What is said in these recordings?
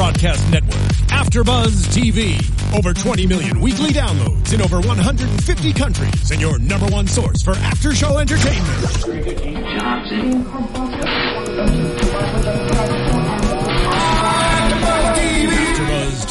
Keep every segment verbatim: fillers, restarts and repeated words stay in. broadcast network, AfterBuzz T V. Over twenty million weekly downloads in over one hundred fifty countries and your number one source for after-show entertainment. AfterBuzz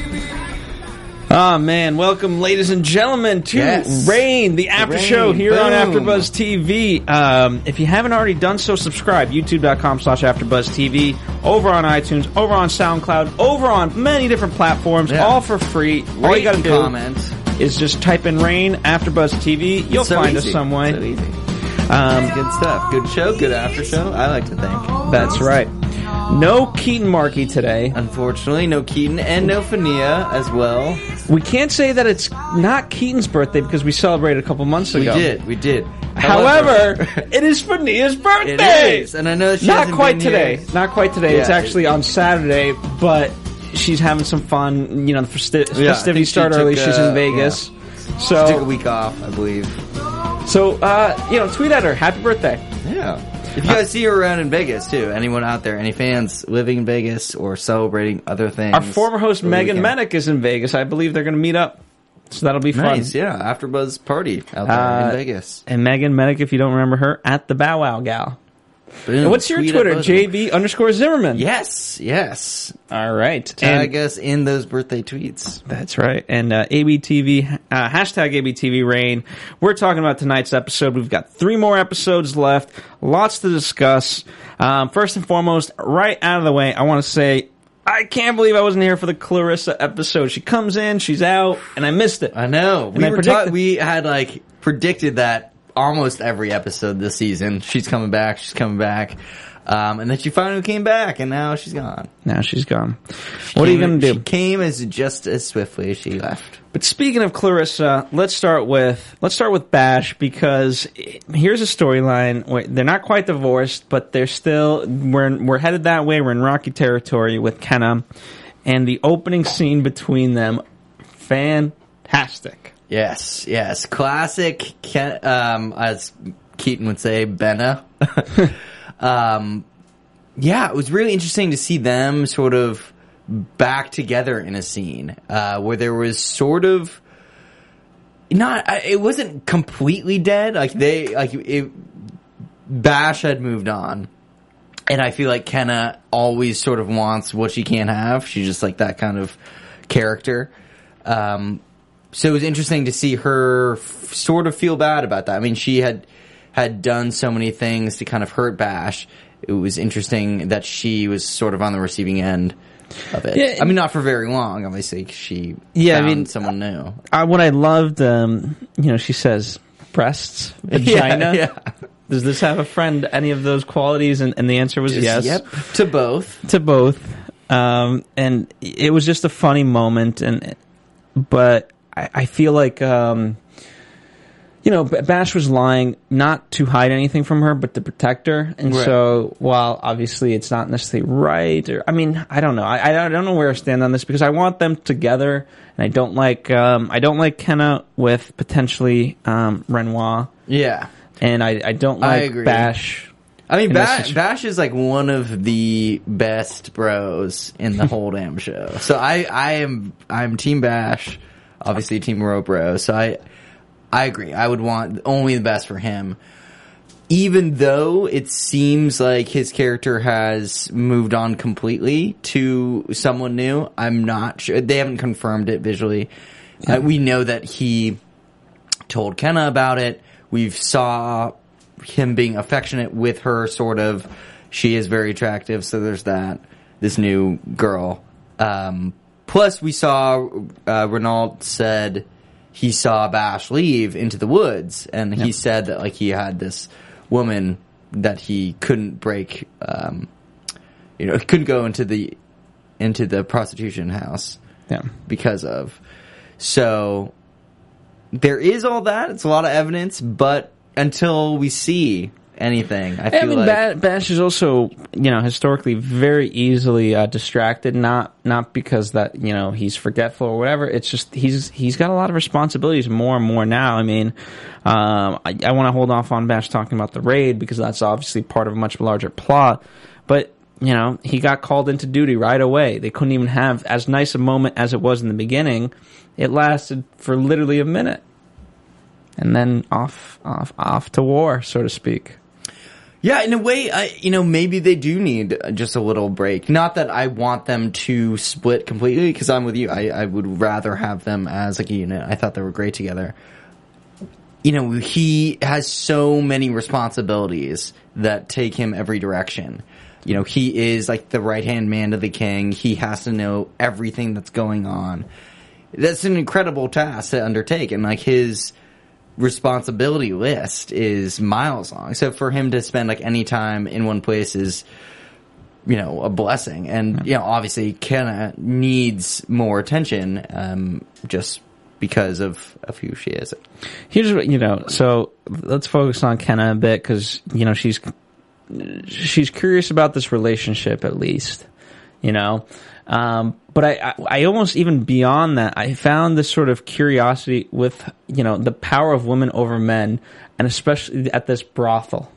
Oh, man. Welcome, ladies and gentlemen, to yes. Reign, the after Reign. Show here Boom. On AfterBuzz T V. Um, if you haven't already done so, subscribe. YouTube.com slash AfterBuzz T V. Over on iTunes. Over on SoundCloud. Over on many different platforms. Yeah. All for free. All Rate you got to do comment. Is just type in Reign, AfterBuzz T V. You'll so find easy. Us some way. So easy. Um, good stuff. Good show. Good after show. I like to think. That's right. No Keaton Markey today. Unfortunately, no Keaton and no Fania as well. We can't say that it's not Keaton's birthday because we celebrated a couple months ago. We did, we did. However, it is Fania's birthday! It is, and I know that she not hasn't quite been today. Here. Not quite today. Yeah, it's actually on Saturday, but she's having some fun. You know, the festi- yeah, festivities start early. A, she's in Vegas. Yeah. So she took a week off, I believe. So, uh, you know, tweet at her. Happy birthday. Yeah. If you guys see her around in Vegas, too, anyone out there, any fans living in Vegas or celebrating other things. Our former host, Megan Medic, is in Vegas. I believe they're going to meet up. So that'll be fun. Nice, yeah. AfterBuzz party out there uh, in Vegas. And Megan Medic, if you don't remember her, at the Bow Wow Gal. Boom, and what's your Twitter? J B underscore Zimmerman. Yes, yes. All right. Tag us in those birthday tweets. That's right. And uh, A B T V, uh, hashtag A B T V Reign. We're talking about tonight's episode. We've got three more episodes left. Lots to discuss. Um, first and foremost, right out of the way, I want to say I can't believe I wasn't here for the Clarissa episode. She comes in, she's out, and I missed it. I know. We, I were ta- we had like predicted that. Almost every episode this season, she's coming back. She's coming back, um, and then she finally came back, and now she's gone. Now she's gone. She what are you going to do? She came as just as swiftly as she left. But speaking of Clarissa, let's start with let's start with Bash because it, here's a storyline. They're not quite divorced, but they're still we're we're headed that way. We're in rocky territory with Kenna, and the opening scene between them, fantastic. Yes, yes. Classic, um, as Keaton would say, Benna. um, yeah, it was really interesting to see them sort of back together in a scene uh, where there was sort of not. It wasn't completely dead. Like they, like it, Bash had moved on, and I feel like Kenna always sort of wants what she can't have. She's just like that kind of character. Um, So it was interesting to see her f- sort of feel bad about that. I mean, she had had done so many things to kind of hurt Bash. It was interesting that she was sort of on the receiving end of it. Yeah, I mean, not for very long, obviously. She yeah, found I mean, someone new. I, what I loved, um, you know, she says breasts, vagina. Yeah, yeah. Does this have a friend, any of those qualities? And, and the answer was Just, yes. Yep, to both. To both. Um, and it was just a funny moment. and But... I feel like, um, you know, Bash was lying not to hide anything from her, but to protect her. And right. so, while obviously it's not necessarily right, or I mean, I don't know. I, I don't know where I stand on this because I want them together, and I don't like um, I don't like Kenna with potentially um, Renoir. Yeah, and I, I don't like I Bash. I mean, Bash, Bash is like one of the best bros in the whole damn show. So I, I am I'm Team Bash. Obviously, Team Rope Row. So I, I agree. I would want only the best for him. Even though it seems like his character has moved on completely to someone new, I'm not sure. They haven't confirmed it visually. Yeah. Uh, we know that he told Kenna about it. We've saw him being affectionate with her, sort of. She is very attractive, so there's that. This new girl. Um... Plus, we saw uh, Renaude said he saw Bash leave into the woods, and he yep. said that like he had this woman that he couldn't break, um, you know, couldn't go into the into the prostitution house yeah. because of. So there is all that. It's a lot of evidence, but until we see anything, I feel I mean, like... Bash is also, you know, historically very easily uh, distracted, not not because that, you know, he's forgetful or whatever. It's just he's he's got a lot of responsibilities more and more now. I mean, um, I, I want to hold off on Bash talking about the raid because that's obviously part of a much larger plot, but... You know, he got called into duty right away. They couldn't even have as nice a moment as it was in the beginning. It lasted for literally a minute. And then off off, off to war, so to speak. Yeah, in a way, I, you know, maybe they do need just a little break. Not that I want them to split completely, because I'm with you. I, I would rather have them as like a unit. I thought they were great together. You know, he has so many responsibilities that take him every direction. You know, he is like the right-hand man to the king. He has to know everything that's going on. That's an incredible task to undertake, and like his responsibility list is miles long. So for him to spend like any time in one place is, you know, a blessing. And you know, obviously, Kenna needs more attention, um, just because of, of who she is. Here's what you know. So let's focus on Kenna a bit because you know she's. She's curious about this relationship, at least, you know. Um, but I, I, I almost even beyond that, I found this sort of curiosity with, you know, the power of women over men, and especially at this brothel,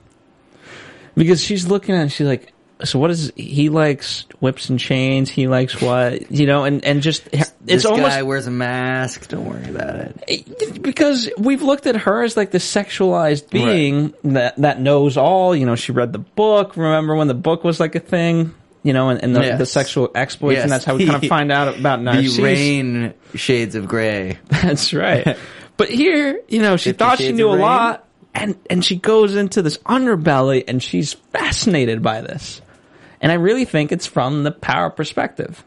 because she's looking at it and she's like, so what is he likes? Whips and chains. He likes what, you know, and and just it's this almost guy wears a mask. Don't worry about it, because we've looked at her as like the sexualized being right. that that knows all. You know, she read the book. Remember when the book was like a thing? You know, and, and the, yes. the sexual exploits, yes. and that's how we kind of find out about Narcisse. The Reign shades of gray. That's right. But here, you know, she thought she knew a lot, and and she goes into this underbelly, and she's fascinated by this. And I really think it's from the power perspective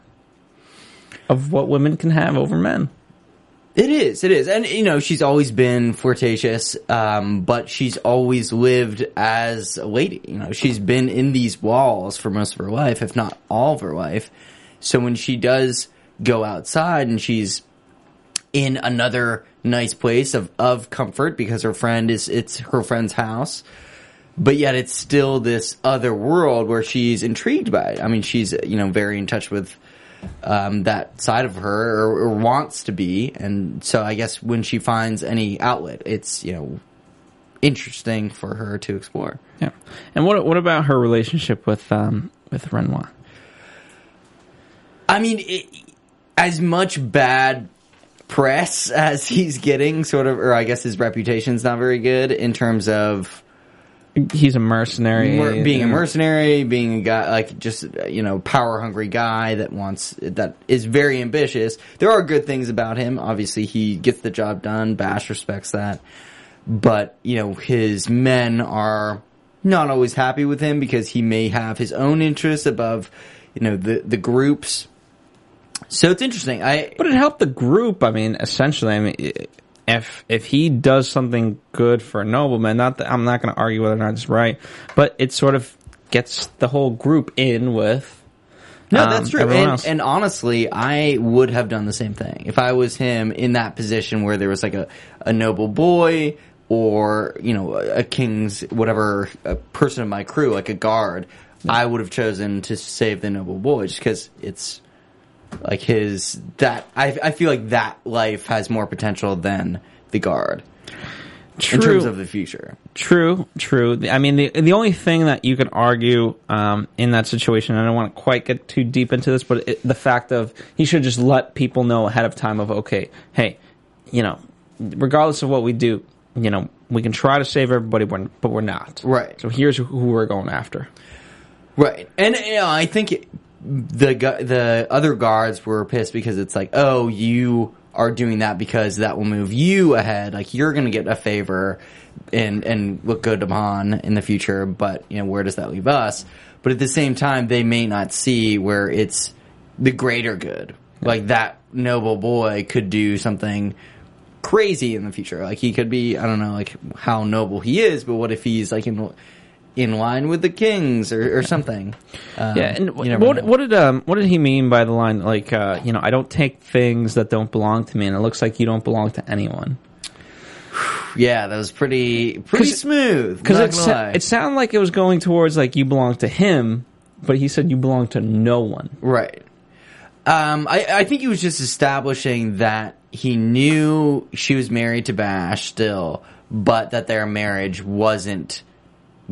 of what women can have over men. It is, it is. And, you know, she's always been flirtatious, um, but she's always lived as a lady. You know, she's been in these walls for most of her life, if not all of her life. So when she does go outside and she's in another nice place of, of comfort because her friend is, it's her friend's house. But yet it's still this other world where she's intrigued by it. I mean, she's, you know, very in touch with um, that side of her or, or wants to be. And so I guess when she finds any outlet, it's, you know, interesting for her to explore. Yeah. And what what about her relationship with, um, with Renoir? I mean, it, as much bad press as he's getting, sort of, or I guess his reputation's not very good in terms of... He's a mercenary. Being a mercenary, being a guy, like, just, you know, power-hungry guy that wants, that is very ambitious. There are good things about him. Obviously, he gets the job done. Bash respects that. But, you know, his men are not always happy with him because he may have his own interests above, you know, the, the group's. So it's interesting. I But it helped the group, I mean, essentially, I mean... It, If if he does something good for a nobleman, not that I'm not going to argue whether or not it's right, but it sort of gets the whole group in with. No, um, that's true. And, and honestly, I would have done the same thing if I was him in that position where there was like a, a noble boy or you know a, a king's whatever a person of my crew like a guard. Yeah. I would have chosen to save the noble boy just because it's. Like his that I I feel like that life has more potential than the guard. True. In terms of the future. True, true. I mean the the only thing that you could argue um, in that situation, and I don't want to quite get too deep into this, but it, the fact of he should just let people know ahead of time of okay, hey, you know, regardless of what we do, you know, we can try to save everybody, but we're not. Right. So here's who we're going after. Right, and you know, I think. It, The the other guards were pissed because it's like, oh, you are doing that because that will move you ahead. Like you're going to get a favor and and look good upon in the future. But you know, where does that leave us? But at the same time, they may not see where it's the greater good. Like that noble boy could do something crazy in the future. Like he could be, I don't know, like how noble he is. But what if he's like in in line with the kings or, or something. Um, yeah, and what, what did um what did he mean by the line like uh, you know, I don't take things that don't belong to me, and it looks like you don't belong to anyone. yeah, that was pretty pretty smooth. Because it, sa- it sounded like it was going towards like you belong to him, but he said you belong to no one. Right. Um, I, I think he was just establishing that he knew she was married to Bash still, but that their marriage wasn't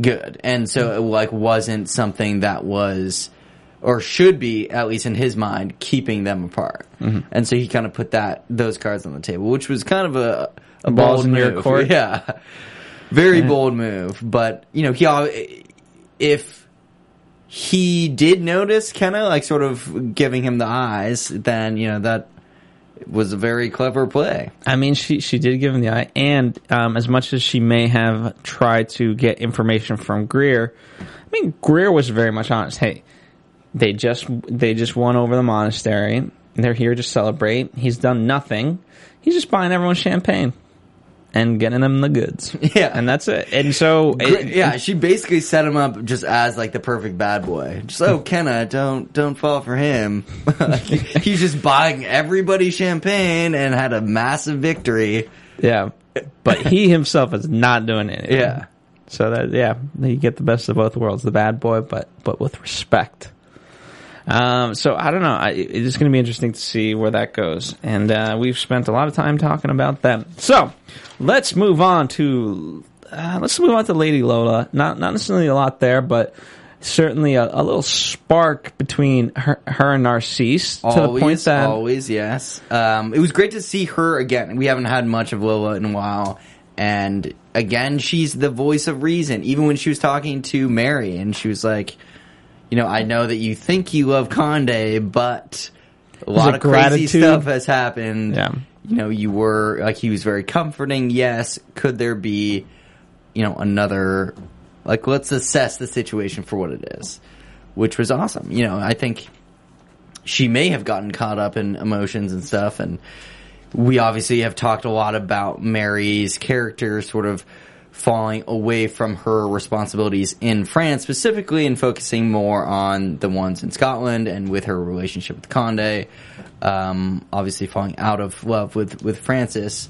good, and so it like wasn't something that was, or should be, at least in his mind, keeping them apart. Mm-hmm. And so he kind of put that those cards on the table, which was kind of a, a bold move. Your court. Yeah. Very yeah. bold move. But, you know, he if he did notice Kenna, like, sort of giving him the eyes, then, you know, that was a very clever play. I mean, she, she did give him the eye. And um, as much as she may have tried to get information from Greer, I mean, Greer was very much honest. Hey, They just they just won over the monastery. They're here to celebrate. He's done nothing. He's just buying everyone champagne and getting them the goods. Yeah, and that's it. And so it, yeah, she basically set him up just as like the perfect bad boy. Just oh, Kenna, don't don't fall for him. He's just buying everybody champagne and had a massive victory. Yeah, but he himself is not doing anything. Yeah, so that yeah, you get the best of both worlds. The bad boy, but but with respect. Um, so I don't know. I, it's going to be interesting to see where that goes. And uh, we've spent a lot of time talking about that. So let's move on to uh, let's move on to Lady Lola. Not not necessarily a lot there, but certainly a, a little spark between her, her and Narcisse. Always, to the point that always, yes. Um, it was great to see her again. We haven't had much of Lola in a while, and again, she's the voice of reason. Even when she was talking to Mary, and she was like, you know, I know that you think you love Condé, but a lot of crazy stuff has happened. Yeah. You know, you were, like, he was very comforting. Yes. Could there be, you know, another, like, let's assess the situation for what it is, which was awesome. You know, I think she may have gotten caught up in emotions and stuff. And we obviously have talked a lot about Mary's character sort of falling away from her responsibilities in France specifically and focusing more on the ones in Scotland and with her relationship with Condé, um, obviously falling out of love with, with Francis.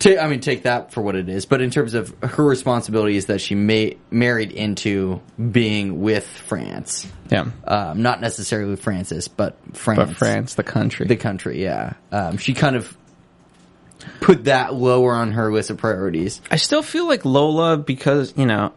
Ta- I mean, take that for what it is. But in terms of her responsibilities that she ma- married into being with France. Yeah. Um, not necessarily with Francis, but France. But France, the country. The country, yeah. Um, she kind of put that lower on her list of priorities. I still feel like Lola, because, you know,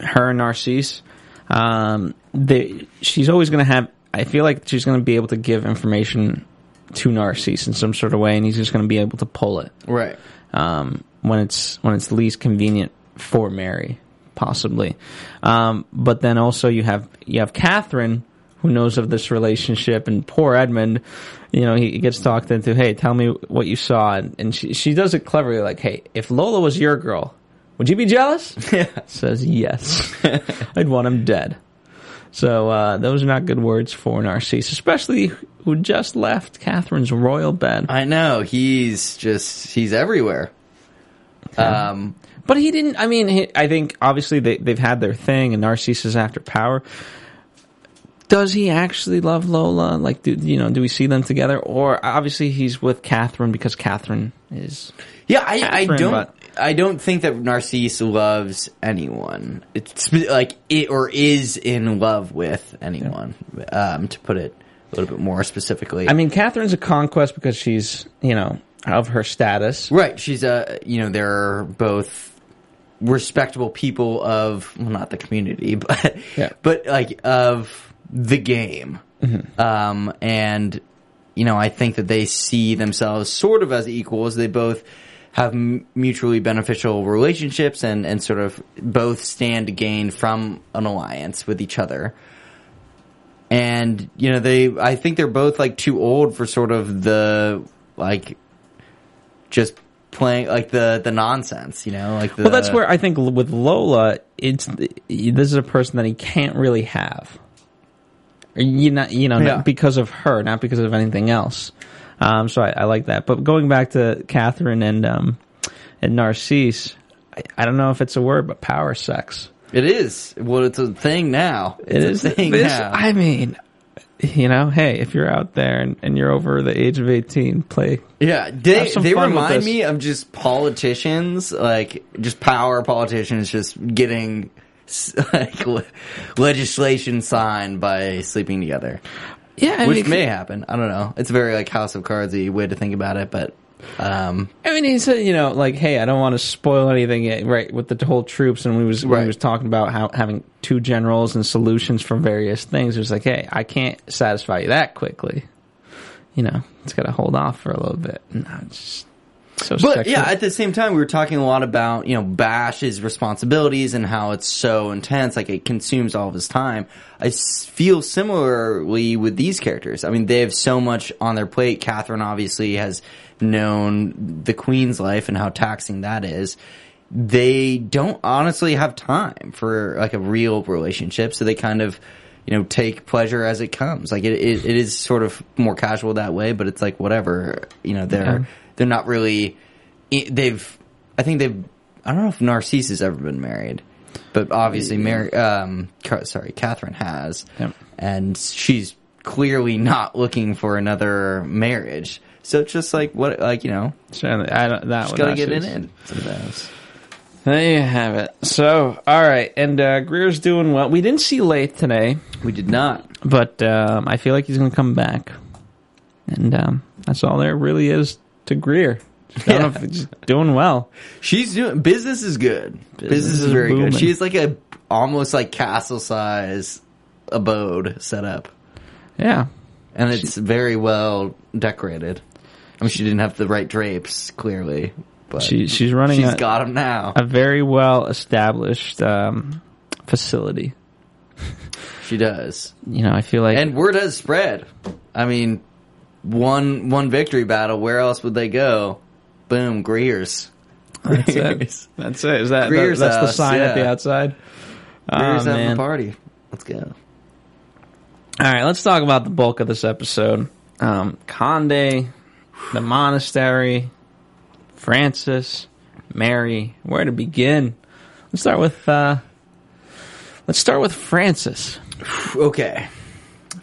her and Narcisse, um, they, she's always going to have, I feel like she's going to be able to give information to Narcisse in some sort of way, and he's just going to be able to pull it. Right. Um, when it's, when it's least convenient for Mary, possibly. Um, but then also you have, you have Catherine, who knows of this relationship, and poor Edmund, you know, he gets talked into, hey, tell me what you saw, and, and she she does it cleverly, like, hey, if Lola was your girl, would you be jealous? Yeah. Says, yes. I'd want him dead. So uh, those are not good words for Narcisse, especially who just left Catherine's royal bed. I know, he's just, he's everywhere. Okay. Um, but he didn't, I mean, he, I think, obviously, they, they've had their thing, and Narcisse is after power. Does he actually love Lola? Like, do you know? Do we see them together? Or obviously he's with Catherine because Catherine is. Yeah, I, Catherine, I don't. But. I don't think that Narcisse loves anyone. It's like it or is in love with anyone. Yeah. Um, to put it a little bit more specifically, I mean, Catherine's a conquest because she's, you know, of her status. Right. She's a, you know, they're both respectable people of, well, not the community, but yeah. but like of. The game. Mm-hmm. Um, and, you know, I think that they see themselves sort of as equals. They both have m- mutually beneficial relationships and, and sort of both stand to gain from an alliance with each other. And, you know, they, I think they're both like too old for sort of the, like, just playing, like the, the nonsense, you know, like the. Well, that's where I think with Lola, it's, this is a person that he can't really have. You know, you know, yeah. because of her, not because of anything else. Um, so I, I like that. But going back to Catherine and um, and Narcisse, I, I don't know if it's a word, but power sex. It is. Well, it's a thing now. It's it is a thing this, now. I mean, you know, hey, if you're out there and, and you're over the age of eighteen, play. Yeah, they they remind me of just politicians, like just power politicians, just getting like le- legislation signed by sleeping together. Yeah, I which mean, may happen. I don't know. It's a very like House of Cards-y way to think about it, but. Um, I mean, he said, you know, like, hey, I don't want to spoil anything yet, right, with the whole troops, and we was right. we was talking about how having two generals and solutions for various things. It was like, hey, I can't satisfy you that quickly. You know, it's got to hold off for a little bit. No, it's so but, sexual. Yeah, at the same time, we were talking a lot about, you know, Bash's responsibilities and how it's so intense, like, it consumes all of his time. I feel similarly with these characters. I mean, they have so much on their plate. Catherine, obviously, has known the Queen's life and how taxing that is. They don't honestly have time for like a real relationship, so they kind of, you know, take pleasure as it comes. Like it, it, it is sort of more casual that way, but it's like whatever. You know, they're yeah. they're not really. They've, I think they've. I don't know if Narcisse has ever been married, but obviously, Mary. Um, sorry, Catherine has, yeah. and she's clearly not looking for another marriage. So it's just like what, like you know, so I don't, that just gotta get it in. There you have it. So all right, and uh, Greer's doing well. We didn't see Leith today. We did not, but um, I feel like he's going to come back, and um, that's all there really is to Greer. Just, yeah. just doing well. She's doing business is good. Business, business is very booming. Good. She's like a almost like castle size abode set up. Yeah, and it's she, very well decorated. I mean, she didn't have the right drapes, clearly. But she, she's running. She's a, got them now. A very well established um, facility. She does. You know, I feel like, and word has spread. I mean, one one victory battle. Where else would they go? Boom, Greer's. That's Greer's. it. That's it. Is that Greer's that's house, the sign yeah. at the outside? Greer's oh, having a party. Let's go. All right, let's talk about the bulk of this episode. Um, Condé. The monastery, Francis, Mary. Where to begin? Let's start with. Uh, let's start with Francis. Okay,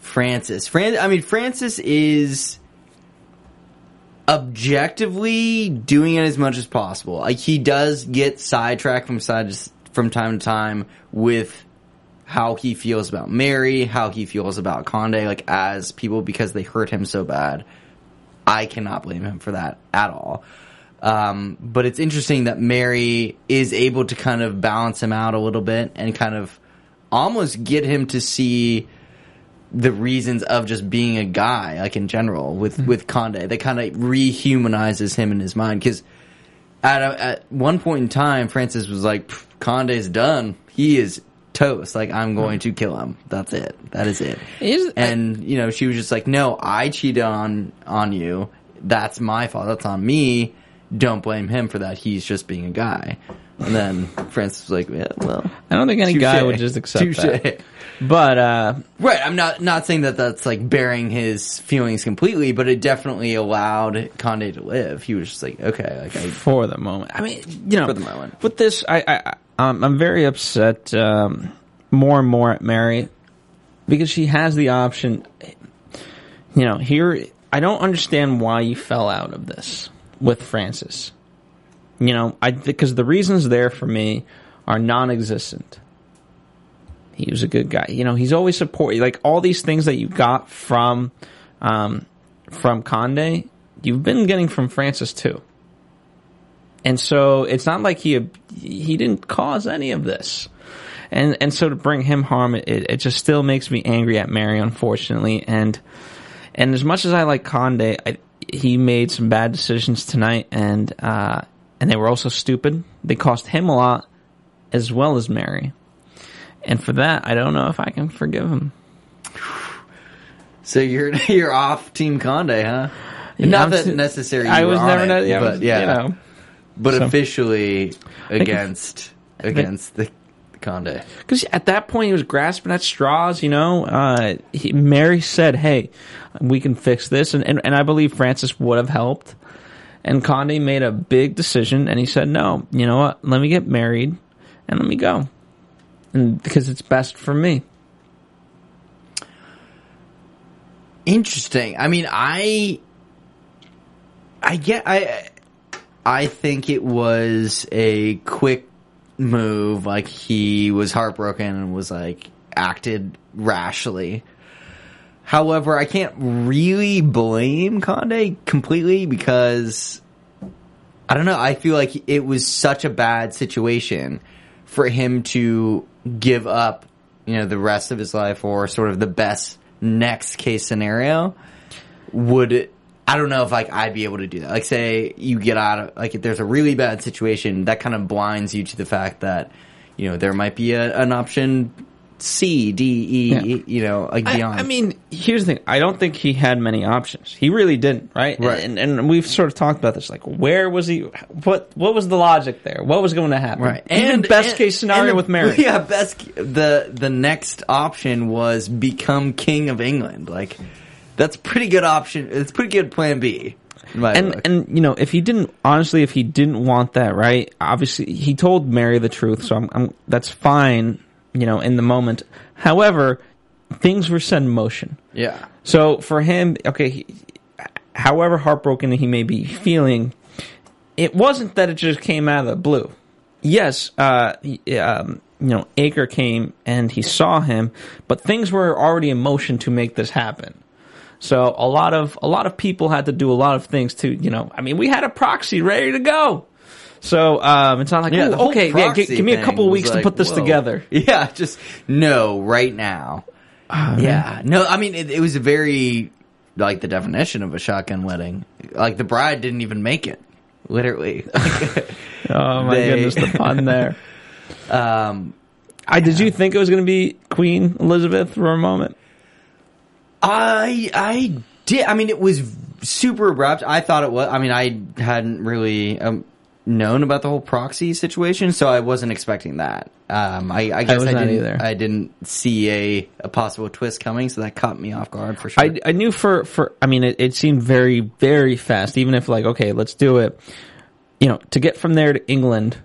Francis. Fran- I mean, Francis is objectively doing it as much as possible. Like he does get sidetracked from side from time to time with how he feels about Mary, how he feels about Condé, like as people because they hurt him so bad. I cannot blame him for that at all. Um, but it's interesting that Mary is able to kind of balance him out a little bit and kind of almost get him to see the reasons of just being a guy, like in general, with, mm-hmm. with Condé. That kind of rehumanizes him in his mind. Because at, a, at one point in time, Francis was like, Condé's done. He is toast. Like, I'm going to kill him. That's it. That is it. Is, and, I, you know, she was just like, no, I cheated on, on you. That's my fault. That's on me. Don't blame him for that. He's just being a guy. And then Francis was like, yeah, well. I don't think any touche. guy would just accept touche. that. But, uh. Right. I'm not, not saying that that's like bearing his feelings completely, but it definitely allowed Condé to live. He was just like, okay. Like I, for the moment. I mean, you know. For the moment. With this, I, I, I Um, I'm very upset um, more and more at Mary because she has the option. You know, here, I don't understand why you fell out of this with Francis. You know, I because the reasons there for me are non-existent. He was a good guy. You know, he's always supported. Like, all these things that you got from, um, from Condé, you've been getting from Francis, too. And so it's not like he he didn't cause any of this, and and so to bring him harm, it, it just still makes me angry at Mary, unfortunately. And and as much as I like Condé, I, he made some bad decisions tonight, and uh, and they were also stupid. They cost him a lot, as well as Mary. And for that, I don't know if I can forgive him. So you're you're off Team Condé, huh? Yeah, not I'm that t- necessary. You I was never, it, yeah, but yeah. You know, But so, officially against against the, the Condé. Because at that point he was grasping at straws, you know. Uh, he, Mary said, hey, we can fix this. And, and, and I believe Francis would have helped. And Condé made a big decision, and he said, no, you know what? Let me get married, and let me go. And because it's best for me. Interesting. I mean, I, I get, I, I think it was a quick move. Like, he was heartbroken and was like acted rashly. However, I can't really blame Condé completely because I don't know. I feel like it was such a bad situation for him to give up, you know, the rest of his life or sort of the best next case scenario. Would I don't know if like I'd be able to do that. Like, say you get out of, like, if there's a really bad situation, that kind of blinds you to the fact that, you know, there might be a, an option C, D, E, yeah. E, you know, like beyond. I, I mean, here's the thing. I don't think he had many options. He really didn't, right? Right. And, and, and we've sort of talked about this. Like, where was he? What What was the logic there? What was going to happen? Right. And, and best and, case scenario the, with Mary. Yeah. Best. The the next option was become king of England. Like, that's pretty good option. It's pretty good plan B. And book. and you know, if he didn't, honestly, if he didn't want that, right? Obviously, he told Mary the truth, so I'm, I'm that's fine. You know, in the moment. However, things were set in motion. Yeah. So for him, okay, he, however heartbroken he may be feeling, it wasn't that it just came out of the blue. Yes, uh, um, you know, Acre came and he saw him, but things were already in motion to make this happen. So a lot of a lot of people had to do a lot of things to, you know, I mean, we had a proxy ready to go. So um, it's not like, yeah, ooh, okay, yeah, g- give me a couple of weeks like, to put this whoa. together. Yeah, just no, right now. Uh, yeah, no, I mean, it, it was a very, like, the definition of a shotgun wedding. Like, the bride didn't even make it, literally. Oh, my they, goodness, the pun there. um, I Did you think it was going to be Queen Elizabeth for a moment? I I did. I mean, it was super abrupt. I thought it was. I mean, I hadn't really... Um, known about the whole proxy situation, so I wasn't expecting that. Um, I, I guess I, I didn't. Either. I didn't see a, a possible twist coming, so that caught me off guard for sure. I, I knew for, for I mean, it, it seemed very very fast. Even if like, okay, let's do it. You know, to get from there to England,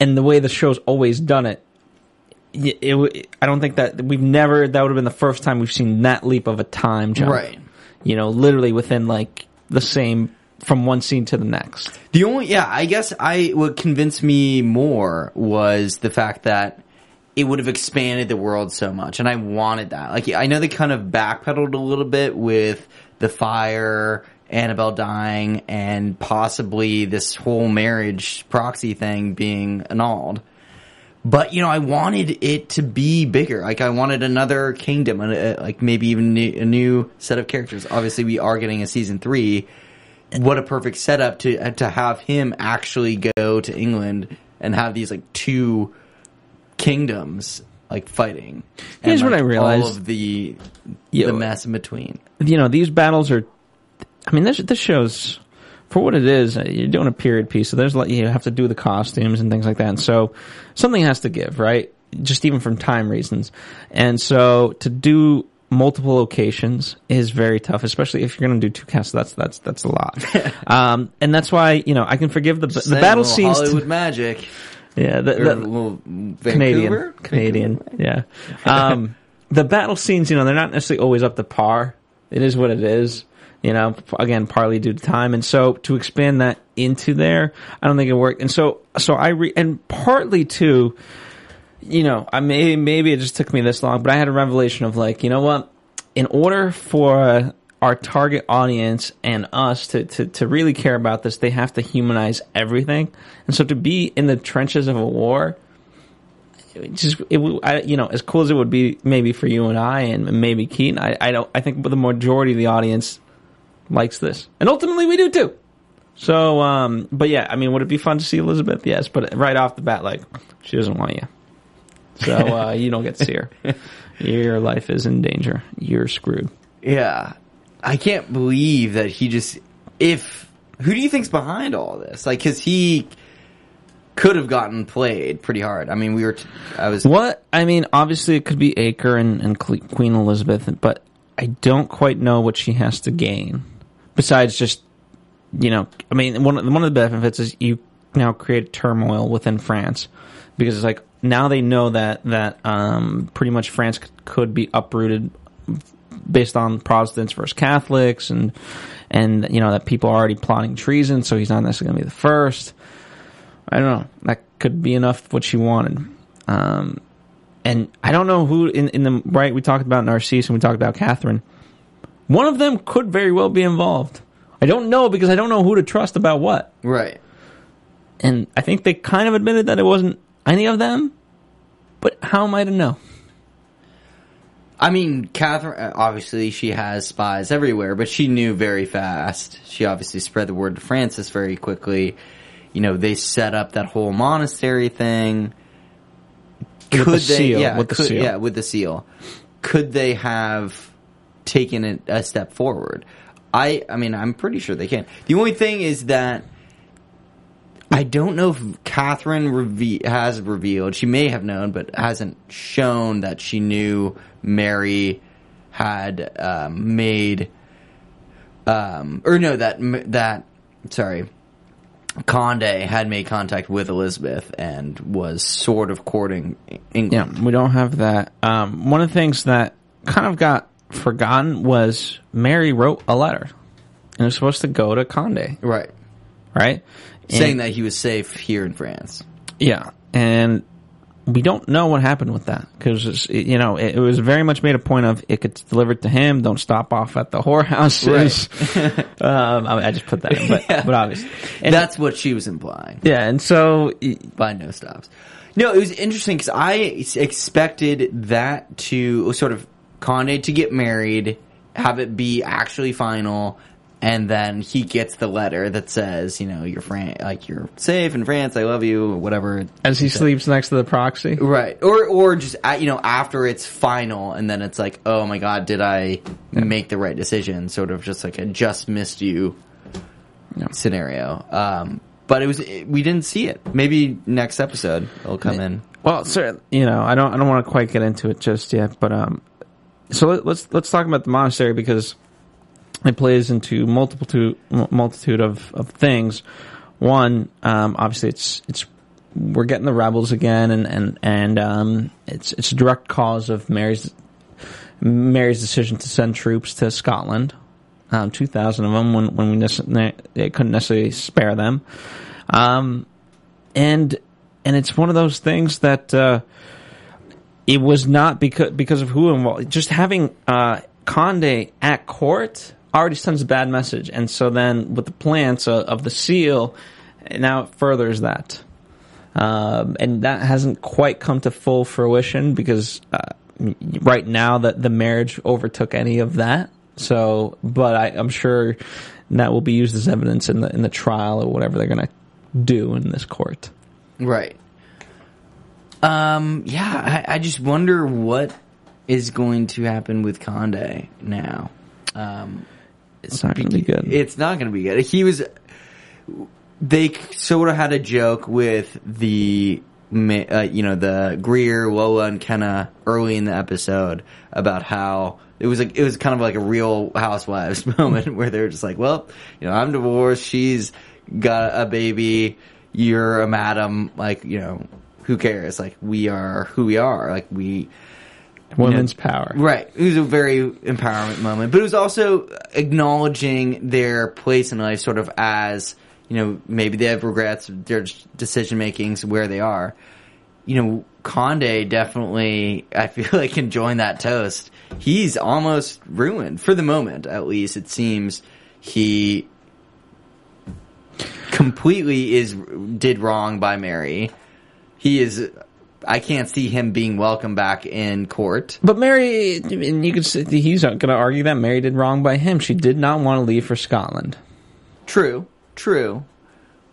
and the way the show's always done it, it, it I don't think that we've never that would have been the first time we've seen that leap of a time jump. Right. You know, literally within like the same. From one scene to the next. The only, yeah, I guess I what convinced me more was the fact that it would have expanded the world so much, and I wanted that. Like, I know they kind of backpedaled a little bit with the fire, Annabelle dying, and possibly this whole marriage proxy thing being annulled. But, you know, I wanted it to be bigger. Like, I wanted another kingdom, like maybe even a new set of characters. Obviously, we are getting a season three. What a perfect setup to to have him actually go to England and have these like two kingdoms like fighting. And, here's like, what I realized: all of the you the know, mess in between. You know, these battles are. I mean, this this show's for what it is. You're doing a period piece, so there's like you have to do the costumes and things like that. And so something has to give, right? Just even from time reasons. And so to do. Multiple locations is very tough, especially if you're going to do two casts. That's that's that's a lot, um, and that's why you know I can forgive the Just the battle scenes. Hollywood to, magic, yeah, the, the, little Canadian, Canadian, Vancouver? yeah. Um, the battle scenes, you know, they're not necessarily always up to par. It is what it is, you know. Again, partly due to time, and so to expand that into there, I don't think it worked. And so, so I re- and partly too. You know, I may, maybe it just took me this long, but I had a revelation of like, you know what? In order for our target audience and us to, to, to really care about this, they have to humanize everything. And so to be in the trenches of a war, it just it, I, you know, as cool as it would be, maybe for you and I, and maybe Keaton, I, I don't. I think the majority of the audience likes this, and ultimately we do too. So, um, but yeah, I mean, would it be fun to see Elizabeth? Yes, but right off the bat, like she doesn't want you. So uh, you don't get to see her. Your life is in danger. You're screwed. Yeah. I can't believe that he just... If... Who do you think's behind all this? Like, because he could have gotten played pretty hard. I mean, we were... T- I was... What? I mean, obviously it could be Acre and, and Queen Elizabeth, but I don't quite know what she has to gain. Besides just, you know... I mean, one of, one of the benefits is you now create turmoil within France. Because it's like... Now they know that that um, pretty much France c- could be uprooted based on Protestants versus Catholics, and and you know that people are already plotting treason, so he's not necessarily going to be the first. I don't know. That could be enough of what she wanted. Um, and I don't know who in, in the right. We talked about Narcisse and we talked about Catherine. One of them could very well be involved. I don't know because I don't know who to trust about what. Right. And I think they kind of admitted that it wasn't any of them. But how am I to know? I mean, Catherine, obviously she has spies everywhere, but she knew very fast. She obviously spread the word to Francis very quickly. You know, they set up that whole monastery thing. Could with the they, seal. Yeah, with could, the seal. Yeah, with the seal. Could they have taken it a step forward? I, I mean, I'm pretty sure they can. The only thing is that I don't know if Catherine reve- has revealed. She may have known, but hasn't shown that she knew Mary had uh, made, um, or no, that that sorry, Condé had made contact with Elizabeth and was sort of courting England. Yeah, we don't have that. Um, one of the things that kind of got forgotten was Mary wrote a letter, and it was supposed to go to Condé. Right, right. Saying and, that he was safe here in France. Yeah, and we don't know what happened with that because you know it, it was very much made a point of it gets delivered to him. Don't stop off at the whorehouses. Right. um, I, I just put that in, but, yeah. but obviously and that's it, what she was implying. Yeah, and so by no stops. No, it was interesting because I expected that to sort of Condé to get married, have it be actually final. And then he gets the letter that says, you know, you're Fran- like you're safe in France. I love you, or whatever. As he sleeps next to the proxy, right? Or, or just at, you know, after it's final, and then it's like, oh my God, did I yeah. make the right decision? Sort of just like a just missed you yeah. scenario. Um, but it was it, we didn't see it. Maybe next episode it'll come I mean, in. Well, sir, you know, I don't I don't want to quite get into it just yet. But um, so let, let's let's talk about the monastery because. It plays into multiple multitude of, of things. One, um, obviously, it's it's we're getting the rebels again, and and and um, it's it's a direct cause of Mary's Mary's decision to send troops to Scotland, um, two thousand of them when when we ne- they couldn't necessarily spare them, um, and and it's one of those things that uh, it was not because because of who involved. Just having uh, Condé at court. Already sends a bad message, and so then with the plants uh, of the seal, now it furthers that, um, and that hasn't quite come to full fruition because uh, right now that the marriage overtook any of that. So, but I, I'm sure that will be used as evidence in the in the trial or whatever they're going to do in this court. Right. Um. Yeah. I, I just wonder what is going to happen with Condé now. Um. It's not going to be good. It's not going to be good. He was. They sort of had a joke with the, uh, you know, the Greer, Lola, and Kenna early in the episode about how it was like it was kind of like a Real Housewives moment where they're just like, well, you know, I'm divorced. She's got a baby. You're a madam. Like, you know, who cares? Like, we are who we are. Like, we. Women's you know, power. Right. It was a very empowerment moment. But it was also acknowledging their place in life sort of as, you know, maybe they have regrets, their decision makings, where they are. You know, Condé definitely, I feel like, can join that toast. He's almost ruined, for the moment at least. It seems he completely is did wrong by Mary. He is... I can't see him being welcomed back in court. But Mary, and you could say he's going to argue that Mary did wrong by him. She did not want to leave for Scotland. True, true.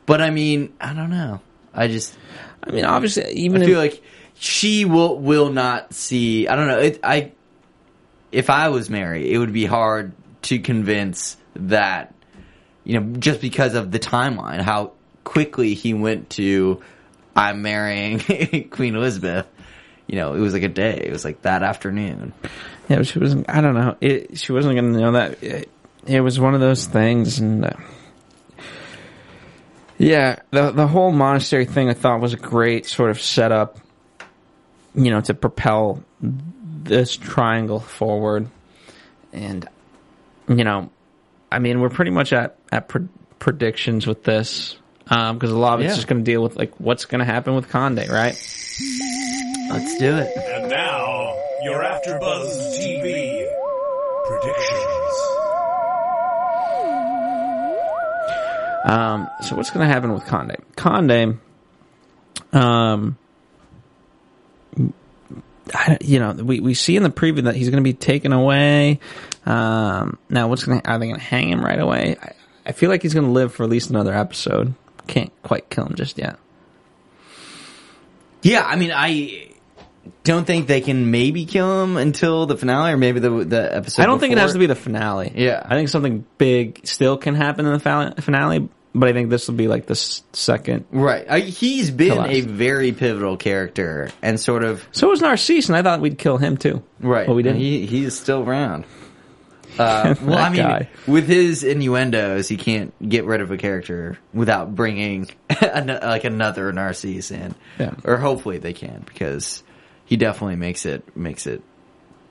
But I mean, I don't know. I just, I mean, obviously, even I feel if, like she will will not see. I don't know. It, I, if I was Mary, it would be hard to convince that, you know, just because of the timeline, how quickly he went to. I'm marrying Queen Elizabeth. You know, it was like a day. It was like that afternoon. Yeah, but she wasn't, I don't know. It, she wasn't going to know that. It, it was one of those things. And uh, yeah, the the whole monastery thing I thought was a great sort of setup, you know, to propel this triangle forward. And, you know, I mean, we're pretty much at, at pre- predictions with this. Um, because a lot of it's yeah. just going to deal with, like, what's going to happen with Condé, right? Let's do it. And now, your AfterBuzz T V predictions. Um, so what's going to happen with Condé? Condé, um, I, you know, we, we see in the preview that he's going to be taken away. Um, now what's going to, are they going to hang him right away? I, I feel like he's going to live for at least another episode. Can't quite kill him just yet. Yeah, I mean, I don't think they can maybe kill him until the finale, or maybe the the episode. I don't before. think it has to be the finale. Yeah, I think something big still can happen in the finale, but I think this will be like the second. Right, uh, he's been collapse. a very pivotal character, and sort of. So was Narcisse, and I thought we'd kill him too. Right, but we didn't. He he's still around. Uh, well, I mean, guy. with his innuendos, he can't get rid of a character without bringing an- like another Narcisse in. Yeah. Or hopefully they can, because he definitely makes it makes it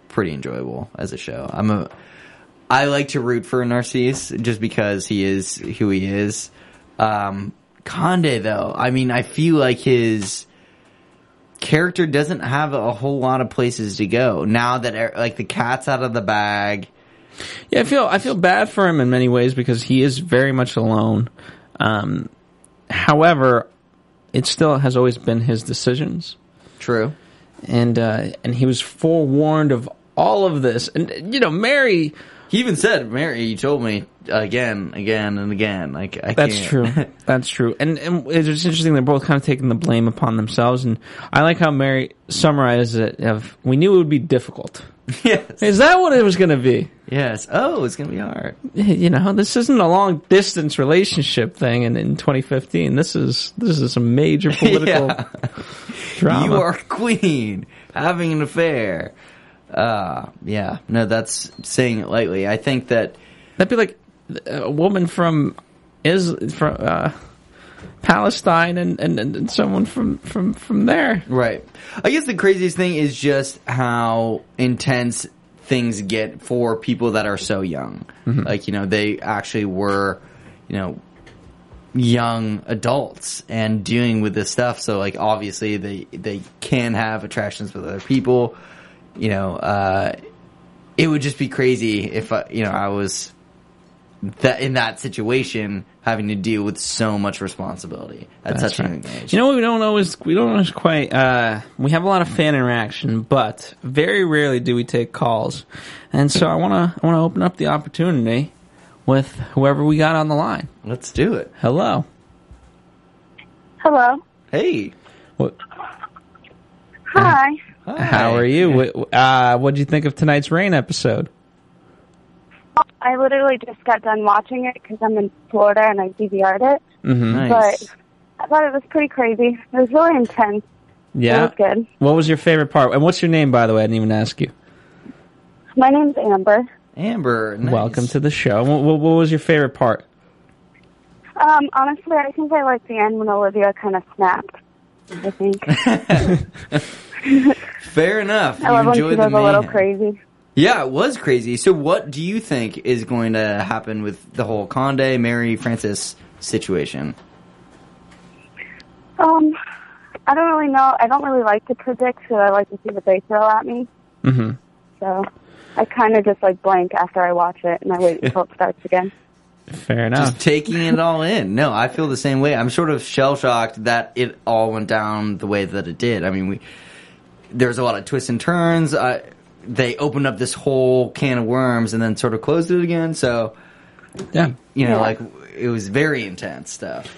pretty enjoyable as a show. I'm a I like to root for Narcisse just because he is who he is. Um, Condé, though, I mean, I feel like his character doesn't have a whole lot of places to go now that like the cat's out of the bag. Yeah, I feel I feel bad for him in many ways because he is very much alone. Um, however, it still has always been his decisions. True, and uh, and he was forewarned of all of this. And you know, Mary. He even said, "Mary, you told me again, again, and again." Like I that's can't. true. That's true. And and it's interesting. They're both kind of taking the blame upon themses. And I like how Mary summarizes it. Of we knew it would be difficult. Yes. Is that what it was going to be? Yes. Oh, it's going to be hard. You know, this isn't a long distance relationship thing. And in twenty fifteen, this is this is a major political yeah. drama. You are queen having an affair. Uh, yeah. No, that's saying it lightly. I think that that'd be like a woman from is from uh, Palestine and, and, and someone from, from, from there. Right. I guess the craziest thing is just how intense things get for people that are so young. Mm-hmm. Like, you know, they actually were, you know, young adults and dealing with this stuff. So, like, obviously they, they can have attractions with other people. You know, uh, it would just be crazy if, I, you know, I was that in that situation having to deal with so much responsibility at That's such right. a young age. You know what we don't always, we don't always quite, uh, we have a lot of fan interaction, but very rarely do we take calls. And so I want to, I want to open up the opportunity with whoever we got on the line. Let's do it. Hello. Hello. Hey. What? Hi. Uh, Hi. How are you? What uh, what'd you think of tonight's Reign episode? I literally just got done watching it because I'm in Florida and I D V R'd it. Mm-hmm. Nice. But I thought it was pretty crazy. It was really intense. Yeah. It was good. What was your favorite part? And what's your name, by the way? I didn't even ask you. My name's Amber. Amber, nice. Welcome to the show. What, what, what was your favorite part? Um, honestly, I think I liked the end when Olivia kind of snapped, I think. Fair enough. I you love enjoy when she goes the a little crazy. Yeah, it was crazy. So, what do you think is going to happen with the whole Condé, Mary, Francis situation? Um, I don't really know. I don't really like to predict, so I like to see what they throw at me. Mm-hmm. So, I kind of just like blank after I watch it, and I wait until it starts again. Fair enough. Just taking it all in. No, I feel the same way. I'm sort of shell shocked that it all went down the way that it did. I mean, we there's a lot of twists and turns. I. They opened up this whole can of worms and then sort of closed it again. So, yeah, you know, yeah. like it was very intense stuff.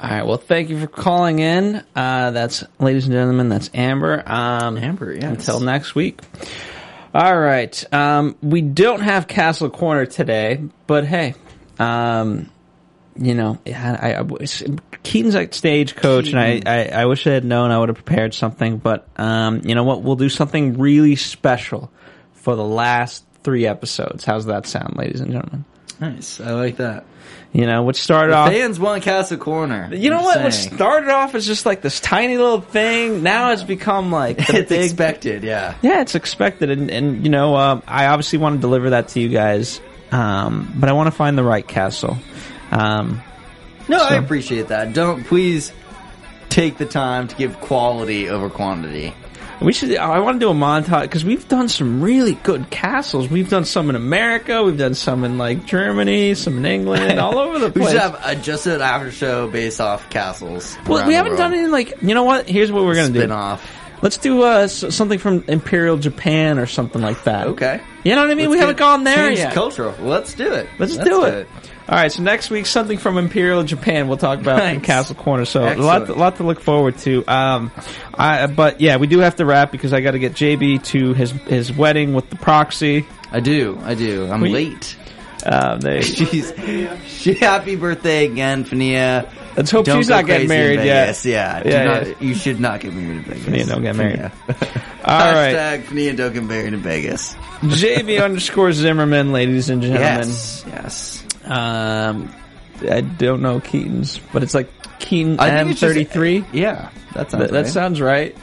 All right. Well, thank you for calling in. Uh, that's, ladies and gentlemen, that's Amber. Um, Amber, yeah. Until next week. All right. Um, we don't have Castle Corner today, but hey, um, you know, I, I, Keaton's like stagecoach, Keaton. and I, I, I wish I had known. I would have prepared something, but um, you know what? We'll do something really special for the last three episodes. How's that sound, ladies and gentlemen? Nice. I like that. You know, which started the off... fans want Castle Corner. You know I'm what? Saying. Which started off as just like this tiny little thing. Now it's become like... The it's big, expected, yeah. Yeah, it's expected. And, and you know, uh, I obviously want to deliver that to you guys. Um, but I want to find the right castle. Um, no, so. I appreciate that. Don't... Please take the time to give quality over quantity. We should. I want to do a montage because we've done some really good castles. We've done some in America. We've done some in like Germany, some in England, all over the place. We should have a, just an after show based off castles. Well, we haven't done any like. You know what? Here's what we're gonna do. Spin off. Let's do uh, something from Imperial Japan or something like that. Okay. You know what I mean? Let's we haven't gone there yet. Cultural. Let's do it. Let's, Let's do, do it. it. All right. So next week, something from Imperial Japan. We'll talk about nice. in Castle Corner. So a lot, a lot to look forward to. Um, I, but yeah, we do have to wrap because I got to get J B to his his wedding with the proxy. I do. I do. I'm we, late. Um, there. She's she, happy birthday again, Fania. Let's hope don't she's not getting married yet. Yeah, yeah, not, yeah, you should not get married in Vegas. Fania, don't get married. All right. Hashtag Fania, don't get married in Vegas. J B underscore Zimmerman, ladies and gentlemen. Yes, yes. Um, I don't know Keaton's, but it's like Keaton M thirty-three. Yeah, that sounds Th- that right. sounds right.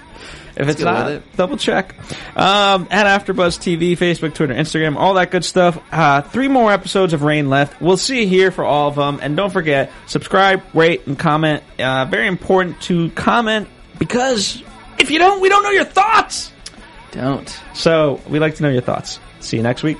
If Let's it's not, it. double check. Um, at AfterBuzz T V, Facebook, Twitter, Instagram, all that good stuff. Uh, three more episodes of Reign left. We'll see you here for all of them. And don't forget, subscribe, rate, and comment. Uh, very important to comment because if you don't, we don't know your thoughts. Don't. So we like to know your thoughts. See you next week.